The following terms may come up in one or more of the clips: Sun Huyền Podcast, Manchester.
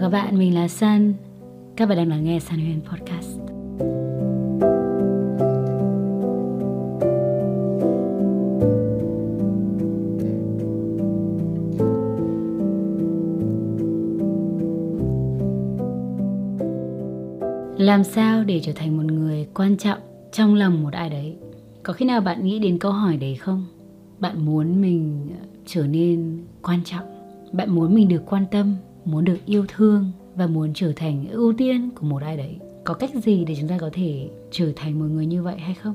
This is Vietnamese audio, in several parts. chào các bạn, mình là Sun. Các bạn đang lắng nghe Sun Huyền Podcast. Làm sao để trở thành một người quan trọng trong lòng một ai đấy? Có khi nào bạn nghĩ đến câu hỏi đấy không? Bạn muốn mình trở nên quan trọng, bạn muốn mình được quan tâm, muốn được yêu thương và muốn trở thành ưu tiên của một ai đấy. Có cách gì để chúng ta có thể trở thành một người như vậy hay không?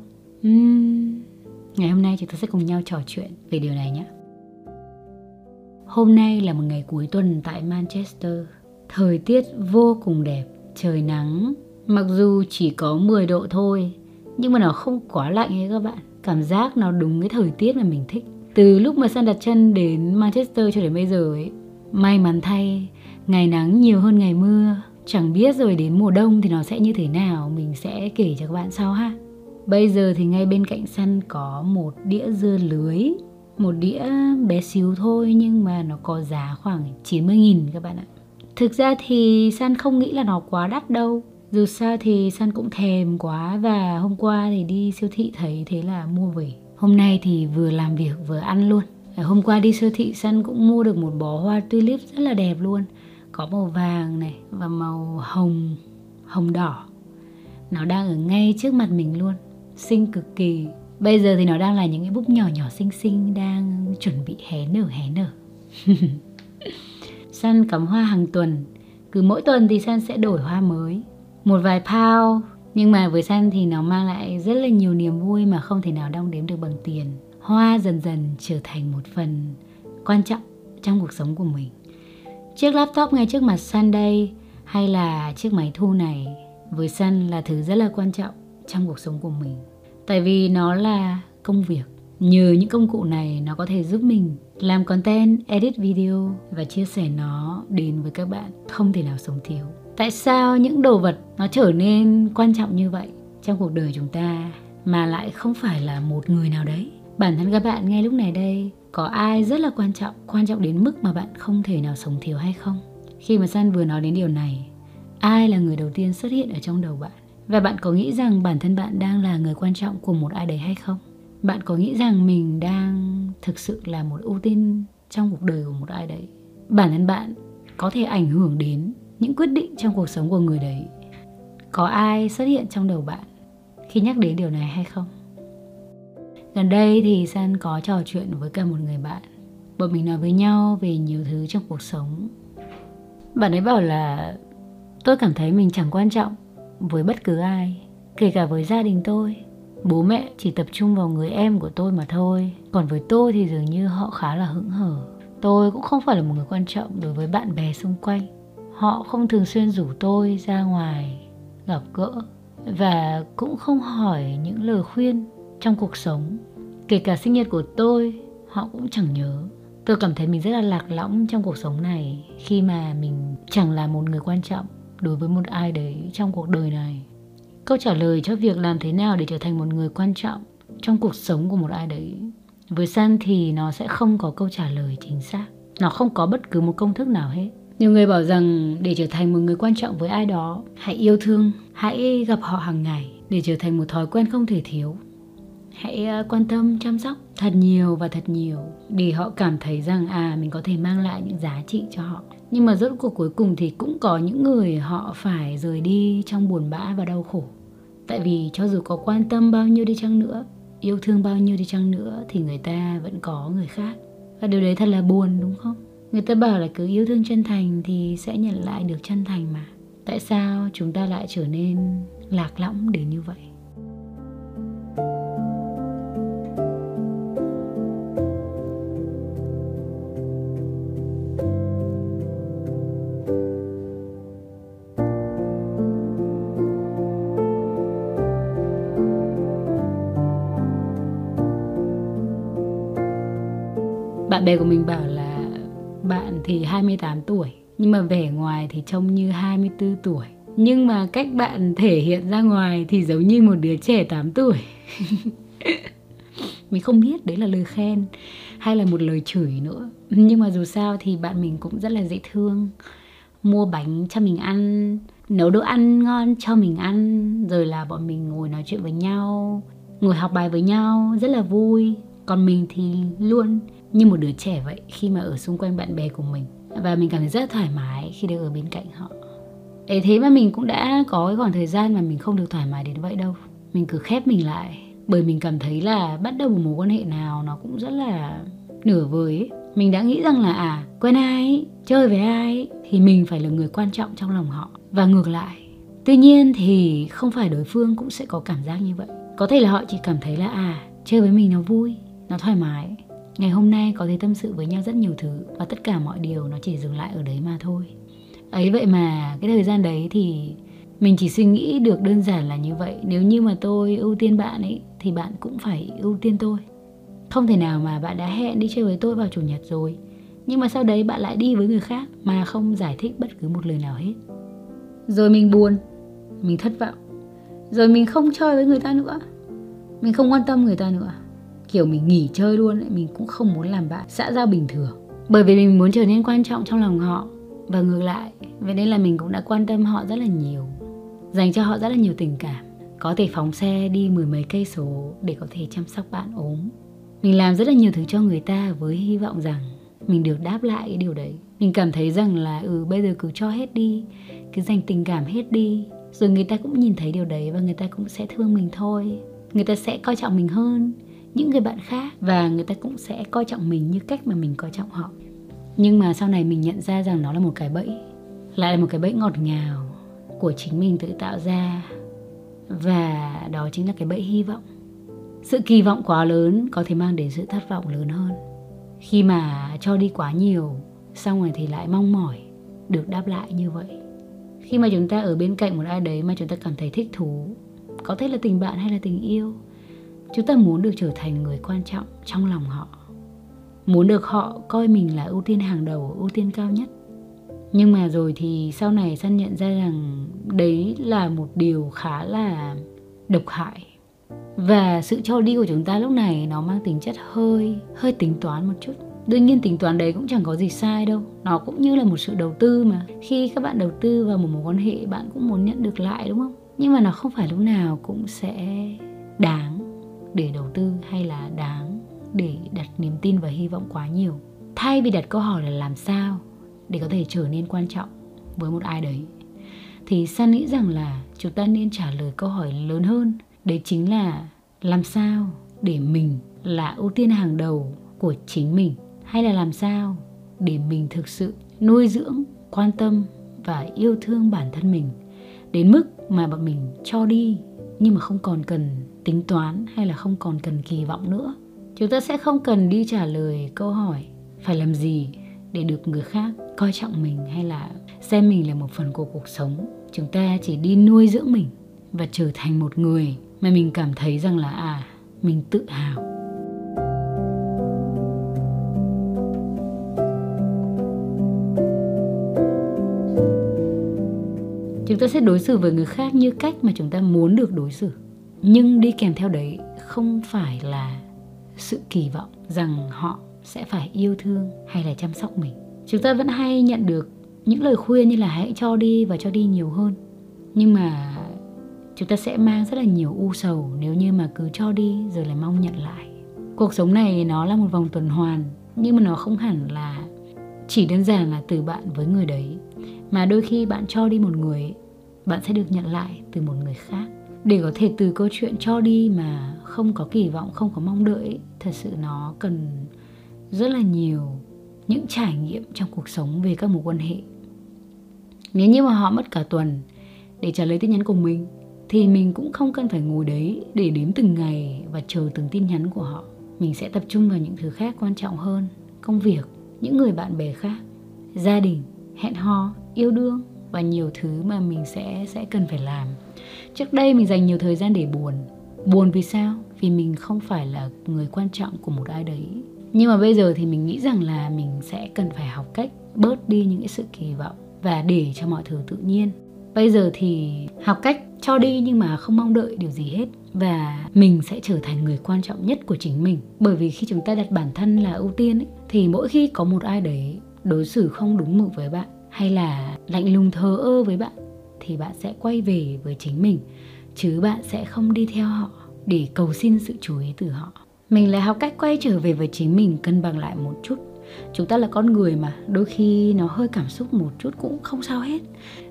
Ngày hôm nay chúng ta sẽ cùng nhau trò chuyện về điều này nhé. Hôm nay là một ngày cuối tuần tại Manchester. Thời tiết vô cùng đẹp, trời nắng. Mặc dù chỉ có 10 độ thôi, nhưng mà nó không quá lạnh ấy các bạn. Cảm giác nó đúng cái thời tiết mà mình thích. Từ lúc mà Sun đặt chân đến Manchester cho đến bây giờ ấy, may mắn thay, ngày nắng nhiều hơn ngày mưa. Chẳng biết rồi đến mùa đông thì nó sẽ như thế nào, mình sẽ kể cho các bạn sau ha. Bây giờ thì ngay bên cạnh Sun có một đĩa dưa lưới. Một đĩa bé xíu thôi nhưng mà nó có giá khoảng 90.000 các bạn ạ. Thực ra thì Sun không nghĩ là nó quá đắt đâu. Dù sao thì Sun cũng thèm quá và hôm qua thì đi siêu thị thấy thế là mua về. Hôm nay thì vừa làm việc vừa ăn luôn. Hôm qua đi siêu thị Sun cũng mua được một bó hoa tulip rất là đẹp luôn. Có màu vàng này và màu hồng, hồng đỏ. Nó đang ở ngay trước mặt mình luôn. Xinh cực kỳ. Bây giờ thì nó đang là những cái búp nhỏ nhỏ xinh xinh, đang chuẩn bị hé nở. Sun cắm hoa hàng tuần. Cứ mỗi tuần thì Sun sẽ đổi hoa mới, một vài pound. Nhưng mà với Sun thì nó mang lại rất là nhiều niềm vui mà không thể nào đong đếm được bằng tiền. Hoa dần dần trở thành một phần quan trọng trong cuộc sống của mình. Chiếc laptop ngay trước mặt Sun đây, hay là chiếc máy thu này, với Sun là thứ rất là quan trọng trong cuộc sống của mình. Tại vì nó là công việc. Nhờ những công cụ này, nó có thể giúp mình làm content, edit video và chia sẻ nó đến với các bạn. Không thể nào sống thiếu. Tại sao những đồ vật nó trở nên quan trọng như vậy trong cuộc đời chúng ta mà lại không phải là một người nào đấy? Bản thân các bạn ngay lúc này đây, có ai rất là quan trọng đến mức mà bạn không thể nào sống thiếu hay không? Khi mà Sun vừa nói đến điều này, ai là người đầu tiên xuất hiện ở trong đầu bạn? Và bạn có nghĩ rằng bản thân bạn đang là người quan trọng của một ai đấy hay không? Bạn có nghĩ rằng mình đang thực sự là một ưu tiên trong cuộc đời của một ai đấy? Bản thân bạn có thể ảnh hưởng đến những quyết định trong cuộc sống của người đấy. Có ai xuất hiện trong đầu bạn khi nhắc đến điều này hay không? Gần đây thì Sun có trò chuyện với cả một người bạn. Bọn mình nói với nhau về nhiều thứ trong cuộc sống. Bạn ấy bảo là tôi cảm thấy mình chẳng quan trọng với bất cứ ai, kể cả với gia đình tôi. Bố mẹ chỉ tập trung vào người em của tôi mà thôi. Còn với tôi thì dường như họ khá là hững hờ. Tôi cũng không phải là một người quan trọng đối với bạn bè xung quanh. Họ không thường xuyên rủ tôi ra ngoài gặp gỡ và cũng không hỏi những lời khuyên trong cuộc sống. Kể cả sinh nhật của tôi, họ cũng chẳng nhớ. Tôi cảm thấy mình rất là lạc lõng trong cuộc sống này khi mà mình chẳng là một người quan trọng đối với một ai đấy trong cuộc đời này. Câu trả lời cho việc làm thế nào để trở thành một người quan trọng trong cuộc sống của một ai đấy, với Sun thì nó sẽ không có câu trả lời chính xác. Nó không có bất cứ một công thức nào hết. Nhiều người bảo rằng để trở thành một người quan trọng với ai đó, hãy yêu thương, hãy gặp họ hàng ngày để trở thành một thói quen không thể thiếu. Hãy quan tâm, chăm sóc thật nhiều để họ cảm thấy rằng mình có thể mang lại những giá trị cho họ. Nhưng mà rốt cuộc cuối cùng thì cũng có những người họ phải rời đi trong buồn bã và đau khổ. Tại vì cho dù có quan tâm bao nhiêu đi chăng nữa, yêu thương bao nhiêu đi chăng nữa thì người ta vẫn có người khác. Và điều đấy thật là buồn đúng không? Người ta bảo là cứ yêu thương chân thành thì sẽ nhận lại được chân thành mà. Tại sao chúng ta lại trở nên lạc lõng đến như vậy? Bạn bè của mình bảo là bạn thì 28 tuổi, nhưng mà vẻ ngoài thì trông như 24 tuổi. Nhưng mà cách bạn thể hiện ra ngoài thì giống như một đứa trẻ 8 tuổi. Mình không biết đấy là lời khen hay là một lời chửi nữa. Nhưng mà dù sao thì bạn mình cũng rất là dễ thương. mua bánh cho mình ăn, nấu đồ ăn ngon cho mình ăn, rồi là bọn mình ngồi nói chuyện với nhau, ngồi học bài với nhau, rất là vui. Còn mình thì luôn như một đứa trẻ vậy khi mà ở xung quanh bạn bè của mình. Và mình cảm thấy rất thoải mái khi được ở bên cạnh họ. Ấy thế mà mình cũng đã có cái khoảng thời gian mà mình không được thoải mái đến vậy đâu. Mình cứ khép mình lại. Bởi mình cảm thấy là bắt đầu một mối quan hệ nào nó cũng rất là nửa vời ấy. Mình đã nghĩ rằng là quen ai, chơi với ai thì mình phải là người quan trọng trong lòng họ. Và ngược lại. Tuy nhiên thì không phải đối phương cũng sẽ có cảm giác như vậy. Có thể là họ chỉ cảm thấy là chơi với mình nó vui, nó thoải mái. Ngày hôm nay có thể tâm sự với nhau rất nhiều thứ. Và tất cả mọi điều nó chỉ dừng lại ở đấy mà thôi. Ấy vậy mà cái thời gian đấy thì mình chỉ suy nghĩ được đơn giản là như vậy. Nếu như mà tôi ưu tiên bạn ấy thì bạn cũng phải ưu tiên tôi. Không thể nào mà bạn đã hẹn đi chơi với tôi vào chủ nhật rồi, nhưng mà sau đấy bạn lại đi với người khác mà không giải thích bất cứ một lời nào hết. Rồi mình buồn, mình thất vọng. Rồi mình không chơi với người ta nữa, mình không quan tâm người ta nữa. Kiểu mình nghỉ chơi luôn ấy, mình cũng không muốn làm bạn xã giao bình thường. Bởi vì mình muốn trở nên quan trọng trong lòng họ. Và ngược lại, vậy nên là mình cũng đã quan tâm họ rất là nhiều, dành cho họ rất là nhiều tình cảm. Có thể phóng xe đi mười mấy cây số để có thể chăm sóc bạn ốm. Mình làm rất là nhiều thứ cho người ta với hy vọng rằng mình được đáp lại cái điều đấy. Mình cảm thấy rằng là bây giờ cứ cho hết đi, cứ dành tình cảm hết đi. Rồi người ta cũng nhìn thấy điều đấy và người ta cũng sẽ thương mình thôi. Người ta sẽ coi trọng mình hơn những người bạn khác. Và người ta cũng sẽ coi trọng mình như cách mà mình coi trọng họ. Nhưng mà sau này mình nhận ra rằng nó là một cái bẫy. Lại là một cái bẫy ngọt ngào của chính mình tự tạo ra. Và đó chính là cái bẫy hy vọng. Sự kỳ vọng quá lớn có thể mang đến sự thất vọng lớn hơn. Khi mà cho đi quá nhiều, xong rồi thì lại mong mỏi được đáp lại như vậy. Khi mà chúng ta ở bên cạnh một ai đấy mà chúng ta cảm thấy thích thú, có thể là tình bạn hay là tình yêu, chúng ta muốn được trở thành người quan trọng trong lòng họ, muốn được họ coi mình là ưu tiên hàng đầu, ưu tiên cao nhất. Nhưng mà rồi thì sau này Sun nhận ra rằng đấy là một điều khá là độc hại. Và sự cho đi của chúng ta lúc này nó mang tính chất hơi tính toán một chút. Đương nhiên tính toán đấy cũng chẳng có gì sai đâu. Nó cũng như là một sự đầu tư mà. Khi các bạn đầu tư vào một mối quan hệ, bạn cũng muốn nhận được lại đúng không? Nhưng mà nó không phải lúc nào cũng sẽ đáng để đầu tư hay là đáng để đặt niềm tin và hy vọng quá nhiều. Thay vì đặt câu hỏi là làm sao để có thể trở nên quan trọng với một ai đấy, thì Sun nghĩ rằng là chúng ta nên trả lời câu hỏi lớn hơn. Đấy chính là làm sao để mình là ưu tiên hàng đầu của chính mình, hay là làm sao để mình thực sự nuôi dưỡng, quan tâm và yêu thương bản thân mình đến mức mà bọn mình cho đi nhưng mà không còn cần tính toán hay là không còn cần kỳ vọng nữa. Chúng ta sẽ không cần đi trả lời câu hỏi phải làm gì để được người khác coi trọng mình hay là xem mình là một phần của cuộc sống. Chúng ta chỉ đi nuôi dưỡng mình và trở thành một người mà mình cảm thấy rằng là mình tự hào. Chúng ta sẽ đối xử với người khác như cách mà chúng ta muốn được đối xử. Nhưng đi kèm theo đấy không phải là sự kỳ vọng rằng họ sẽ phải yêu thương hay là chăm sóc mình. Chúng ta vẫn hay nhận được những lời khuyên như là hãy cho đi và cho đi nhiều hơn. Nhưng mà chúng ta sẽ mang rất là nhiều u sầu nếu như mà cứ cho đi rồi lại mong nhận lại. Cuộc sống này nó là một vòng tuần hoàn. Nhưng mà nó không hẳn là chỉ đơn giản là từ bạn với người đấy. Mà đôi khi bạn cho đi một người, bạn sẽ được nhận lại từ một người khác. Để có thể từ câu chuyện cho đi mà không có kỳ vọng, không có mong đợi, thật sự nó cần rất là nhiều những trải nghiệm trong cuộc sống về các mối quan hệ. Nếu như mà họ mất cả tuần để trả lời tin nhắn của mình, thì mình cũng không cần phải ngồi đấy để đếm từng ngày và chờ từng tin nhắn của họ. Mình sẽ tập trung vào những thứ khác quan trọng hơn: công việc, những người bạn bè khác, gia đình, hẹn hò, yêu đương và nhiều thứ mà mình sẽ cần phải làm. Trước đây mình dành nhiều thời gian để buồn. Buồn vì sao? Vì mình không phải là người quan trọng của một ai đấy. Nhưng mà bây giờ thì mình nghĩ rằng là mình sẽ cần phải học cách bớt đi những cái sự kỳ vọng và để cho mọi thứ tự nhiên. Bây giờ thì học cách cho đi nhưng mà không mong đợi điều gì hết. Và mình sẽ trở thành người quan trọng nhất của chính mình. Bởi vì khi chúng ta đặt bản thân là ưu tiên ấy, thì mỗi khi có một ai đấy đối xử không đúng mực với bạn, hay là lạnh lùng thờ ơ với bạn, thì bạn sẽ quay về với chính mình, chứ bạn sẽ không đi theo họ để cầu xin sự chú ý từ họ. Mình lại học cách quay trở về với chính mình, cân bằng lại một chút. Chúng ta là con người mà, đôi khi nó hơi cảm xúc một chút cũng không sao hết.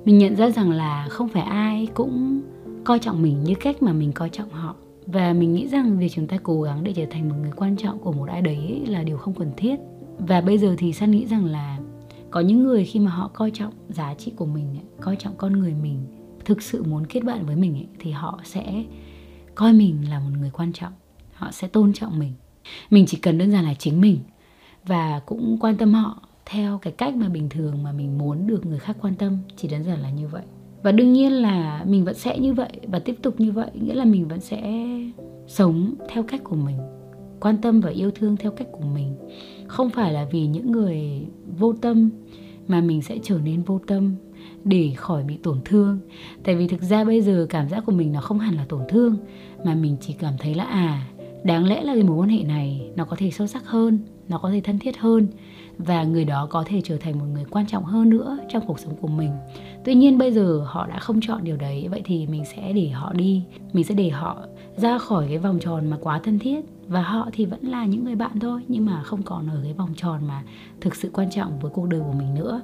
Mình nhận ra rằng là không phải ai cũng coi trọng mình như cách mà mình coi trọng họ. Và mình nghĩ rằng việc chúng ta cố gắng để trở thành một người quan trọng của một ai đấy là điều không cần thiết. Và bây giờ thì Sun nghĩ rằng là có những người khi mà họ coi trọng giá trị của mình, coi trọng con người mình, thực sự muốn kết bạn với mình thì họ sẽ coi mình là một người quan trọng, họ sẽ tôn trọng mình. Mình chỉ cần đơn giản là chính mình và cũng quan tâm họ theo cái cách mà bình thường mà mình muốn được người khác quan tâm, chỉ đơn giản là như vậy. Và đương nhiên là mình vẫn sẽ như vậy và tiếp tục như vậy, nghĩa là mình vẫn sẽ sống theo cách của mình, quan tâm và yêu thương theo cách của mình. Không phải là vì những người vô tâm mà mình sẽ trở nên vô tâm để khỏi bị tổn thương. Tại vì thực ra bây giờ cảm giác của mình nó không hẳn là tổn thương, mà mình chỉ cảm thấy là đáng lẽ là cái mối quan hệ này nó có thể sâu sắc hơn, nó có thể thân thiết hơn, và người đó có thể trở thành một người quan trọng hơn nữa trong cuộc sống của mình. Tuy nhiên bây giờ họ đã không chọn điều đấy, vậy thì mình sẽ để họ đi, mình sẽ để họ ra khỏi cái vòng tròn mà quá thân thiết. Và họ thì vẫn là những người bạn thôi, nhưng mà không còn ở cái vòng tròn mà thực sự quan trọng với cuộc đời của mình nữa.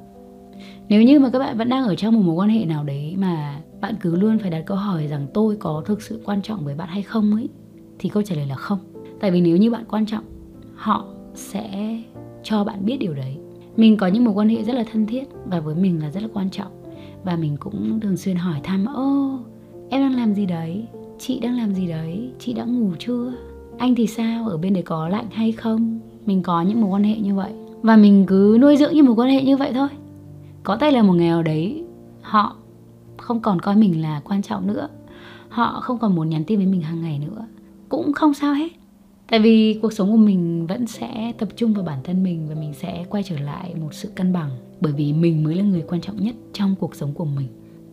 Nếu như mà các bạn vẫn đang ở trong một mối quan hệ nào đấy mà bạn cứ luôn phải đặt câu hỏi rằng tôi có thực sự quan trọng với bạn hay không ấy, thì câu trả lời là không. Tại vì nếu như bạn quan trọng, họ sẽ cho bạn biết điều đấy. Mình có những mối quan hệ rất là thân thiết và với mình là rất là quan trọng, và mình cũng thường xuyên hỏi thăm: ô, em đang làm gì đấy? Chị đang làm gì đấy? Chị đã ngủ chưa? Anh thì sao? Ở bên đấy có lạnh hay không? Mình có những mối quan hệ như vậy, và mình cứ nuôi dưỡng những mối quan hệ như vậy thôi. Có tay là một ngày nào đấy, họ không còn coi mình là quan trọng nữa, họ không còn muốn nhắn tin với mình hàng ngày nữa, cũng không sao hết. Tại vì cuộc sống của mình vẫn sẽ tập trung vào bản thân mình, và mình sẽ quay trở lại một sự cân bằng, bởi vì mình mới là người quan trọng nhất trong cuộc sống của mình,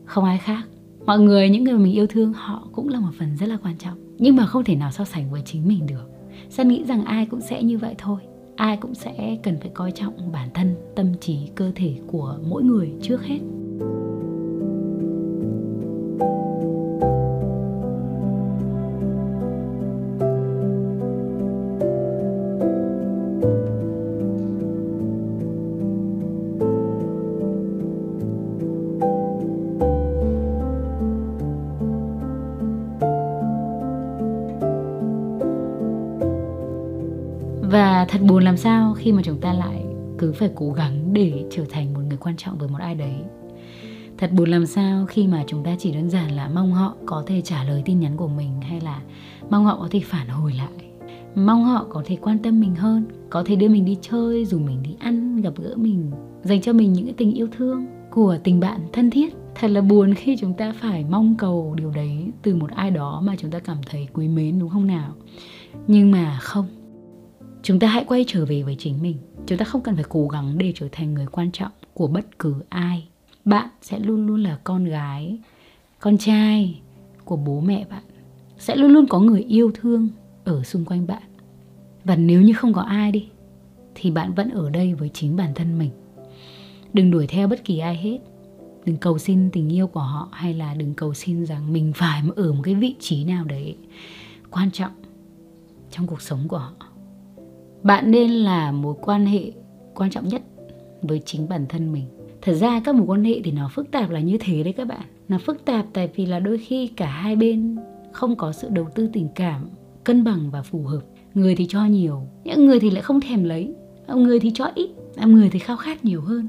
không ai khác. Mọi người, những người mà mình yêu thương, họ cũng là một phần rất là quan trọng, nhưng mà không thể nào so sánh với chính mình được. Sun nghĩ rằng ai cũng sẽ như vậy thôi, ai cũng sẽ cần phải coi trọng bản thân, tâm trí, cơ thể của mỗi người trước hết. Và thật buồn làm sao khi mà chúng ta lại cứ phải cố gắng để trở thành một người quan trọng với một ai đấy. Thật buồn làm sao khi mà chúng ta chỉ đơn giản là mong họ có thể trả lời tin nhắn của mình, hay là mong họ có thể phản hồi lại, mong họ có thể quan tâm mình hơn, có thể đưa mình đi chơi, dù mình đi ăn, gặp gỡ mình, dành cho mình những cái tình yêu thương của tình bạn thân thiết. Thật là buồn khi chúng ta phải mong cầu điều đấy từ một ai đó mà chúng ta cảm thấy quý mến, đúng không nào? Nhưng mà không. Chúng ta hãy quay trở về với chính mình. Chúng ta không cần phải cố gắng để trở thành người quan trọng của bất cứ ai. Bạn sẽ luôn luôn là con gái, con trai của bố mẹ bạn. Sẽ luôn luôn có người yêu thương ở xung quanh bạn. Và nếu như không có ai đi, thì bạn vẫn ở đây với chính bản thân mình. Đừng đuổi theo bất kỳ ai hết. Đừng cầu xin tình yêu của họ, hay là đừng cầu xin rằng mình phải ở một cái vị trí nào đấy quan trọng trong cuộc sống của họ. Bạn nên là mối quan hệ quan trọng nhất với chính bản thân mình. Thật ra các mối quan hệ thì nó phức tạp là như thế đấy các bạn. Nó phức tạp tại vì là đôi khi cả hai bên không có sự đầu tư tình cảm cân bằng và phù hợp. Người thì cho nhiều, những người thì lại không thèm lấy, người thì cho ít, người thì khao khát nhiều hơn.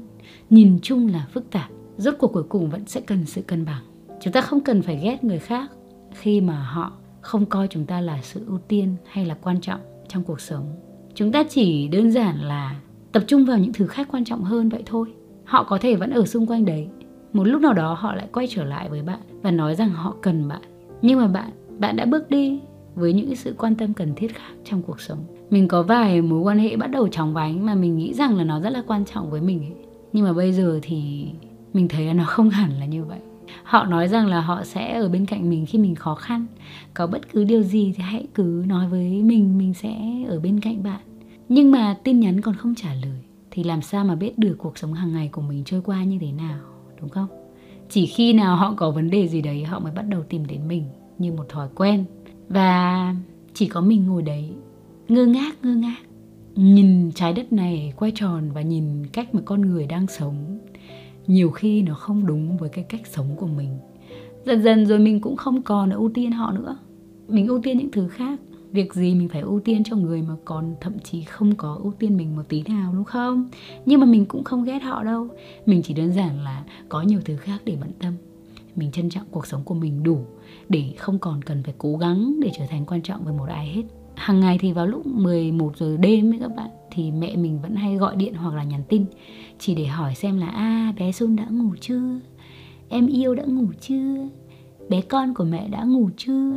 Nhìn chung là phức tạp, rốt cuộc cuối cùng vẫn sẽ cần sự cân bằng. Chúng ta không cần phải ghét người khác khi mà họ không coi chúng ta là sự ưu tiên hay là quan trọng trong cuộc sống. Chúng ta chỉ đơn giản là tập trung vào những thứ khác quan trọng hơn vậy thôi. Họ có thể vẫn ở xung quanh đấy. Một lúc nào đó họ lại quay trở lại với bạn và nói rằng họ cần bạn. Nhưng mà bạn đã bước đi với những sự quan tâm cần thiết khác trong cuộc sống. Mình có vài mối quan hệ bắt đầu chóng vánh mà mình nghĩ rằng là nó rất là quan trọng với mình ấy. Nhưng mà bây giờ thì mình thấy là nó không hẳn là như vậy. Họ nói rằng là họ sẽ ở bên cạnh mình khi mình khó khăn. Có bất cứ điều gì thì hãy cứ nói với mình sẽ ở bên cạnh bạn. Nhưng mà tin nhắn còn không trả lời thì làm sao mà biết được cuộc sống hàng ngày của mình trôi qua như thế nào, đúng không? Chỉ khi nào họ có vấn đề gì đấy, họ mới bắt đầu tìm đến mình như một thói quen. Và chỉ có mình ngồi đấy ngơ ngác nhìn trái đất này quay tròn và nhìn cách mà con người đang sống. Nhiều khi nó không đúng với cái cách sống của mình. Dần rồi mình cũng không còn ưu tiên họ nữa. Mình ưu tiên những thứ khác. Việc gì mình phải ưu tiên cho người mà còn thậm chí không có ưu tiên mình một tí nào, đúng không? Nhưng mà mình cũng không ghét họ đâu. Mình chỉ đơn giản là có nhiều thứ khác để bận tâm. Mình trân trọng cuộc sống của mình đủ để không còn cần phải cố gắng để trở thành quan trọng với một ai hết. Hàng ngày thì vào lúc 11 giờ đêm ấy các bạn, thì mẹ mình vẫn hay gọi điện hoặc là nhắn tin chỉ để hỏi xem là bé Sun đã ngủ chưa? Em yêu đã ngủ chưa? Bé con của mẹ đã ngủ chưa?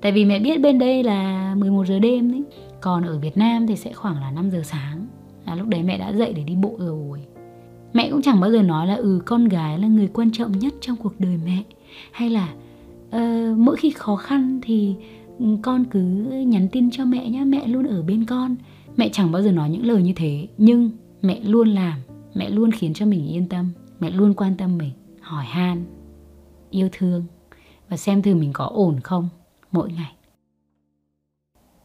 Tại vì mẹ biết bên đây là 11 giờ đêm đấy. Còn ở Việt Nam thì sẽ khoảng là 5 giờ sáng. Lúc đấy mẹ đã dậy để đi bộ rồi. Mẹ cũng chẳng bao giờ nói là con gái là người quan trọng nhất trong cuộc đời mẹ. Hay là mỗi khi khó khăn thì con cứ nhắn tin cho mẹ nhé, mẹ luôn ở bên con. Mẹ chẳng bao giờ nói những lời như thế. Nhưng mẹ luôn làm, mẹ luôn khiến cho mình yên tâm. Mẹ luôn quan tâm mình, hỏi han, yêu thương và xem thử mình có ổn không mỗi ngày.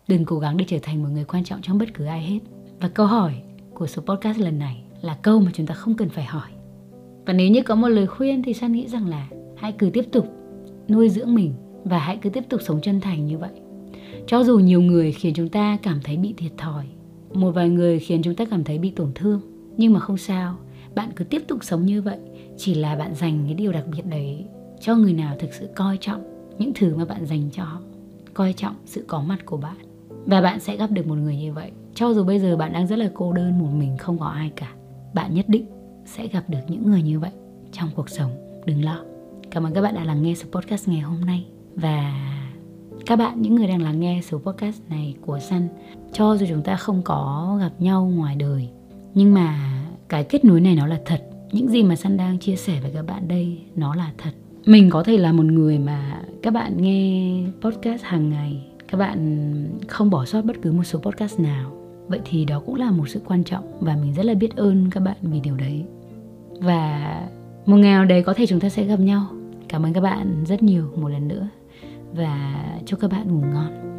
Đừng cố gắng để trở thành một người quan trọng trong bất cứ ai hết. Và câu hỏi của số podcast lần này là câu mà chúng ta không cần phải hỏi. Và nếu như có một lời khuyên thì Sun nghĩ rằng là hãy cứ tiếp tục nuôi dưỡng mình và hãy cứ tiếp tục sống chân thành như vậy. Cho dù nhiều người khiến chúng ta cảm thấy bị thiệt thòi, một vài người khiến chúng ta cảm thấy bị tổn thương, nhưng mà không sao, bạn cứ tiếp tục sống như vậy. Chỉ là bạn dành cái điều đặc biệt đấy cho người nào thực sự coi trọng những thứ mà bạn dành cho họ, coi trọng sự có mặt của bạn. Và bạn sẽ gặp được một người như vậy. Cho dù bây giờ bạn đang rất là cô đơn, một mình, không có ai cả, bạn nhất định sẽ gặp được những người như vậy trong cuộc sống. Đừng lo. Cảm ơn các bạn đã lắng nghe số podcast ngày hôm nay. Và các bạn, những người đang lắng nghe số podcast này của Sun, cho dù chúng ta không có gặp nhau ngoài đời, nhưng mà cái kết nối này nó là thật. Những gì mà Sun đang chia sẻ với các bạn đây, nó là thật. Mình có thể là một người mà các bạn nghe podcast hàng ngày, các bạn không bỏ sót bất cứ một số podcast nào. Vậy thì đó cũng là một sự quan trọng và mình rất là biết ơn các bạn vì điều đấy. Và một ngày nào đấy có thể chúng ta sẽ gặp nhau. Cảm ơn các bạn rất nhiều một lần nữa và chúc các bạn ngủ ngon.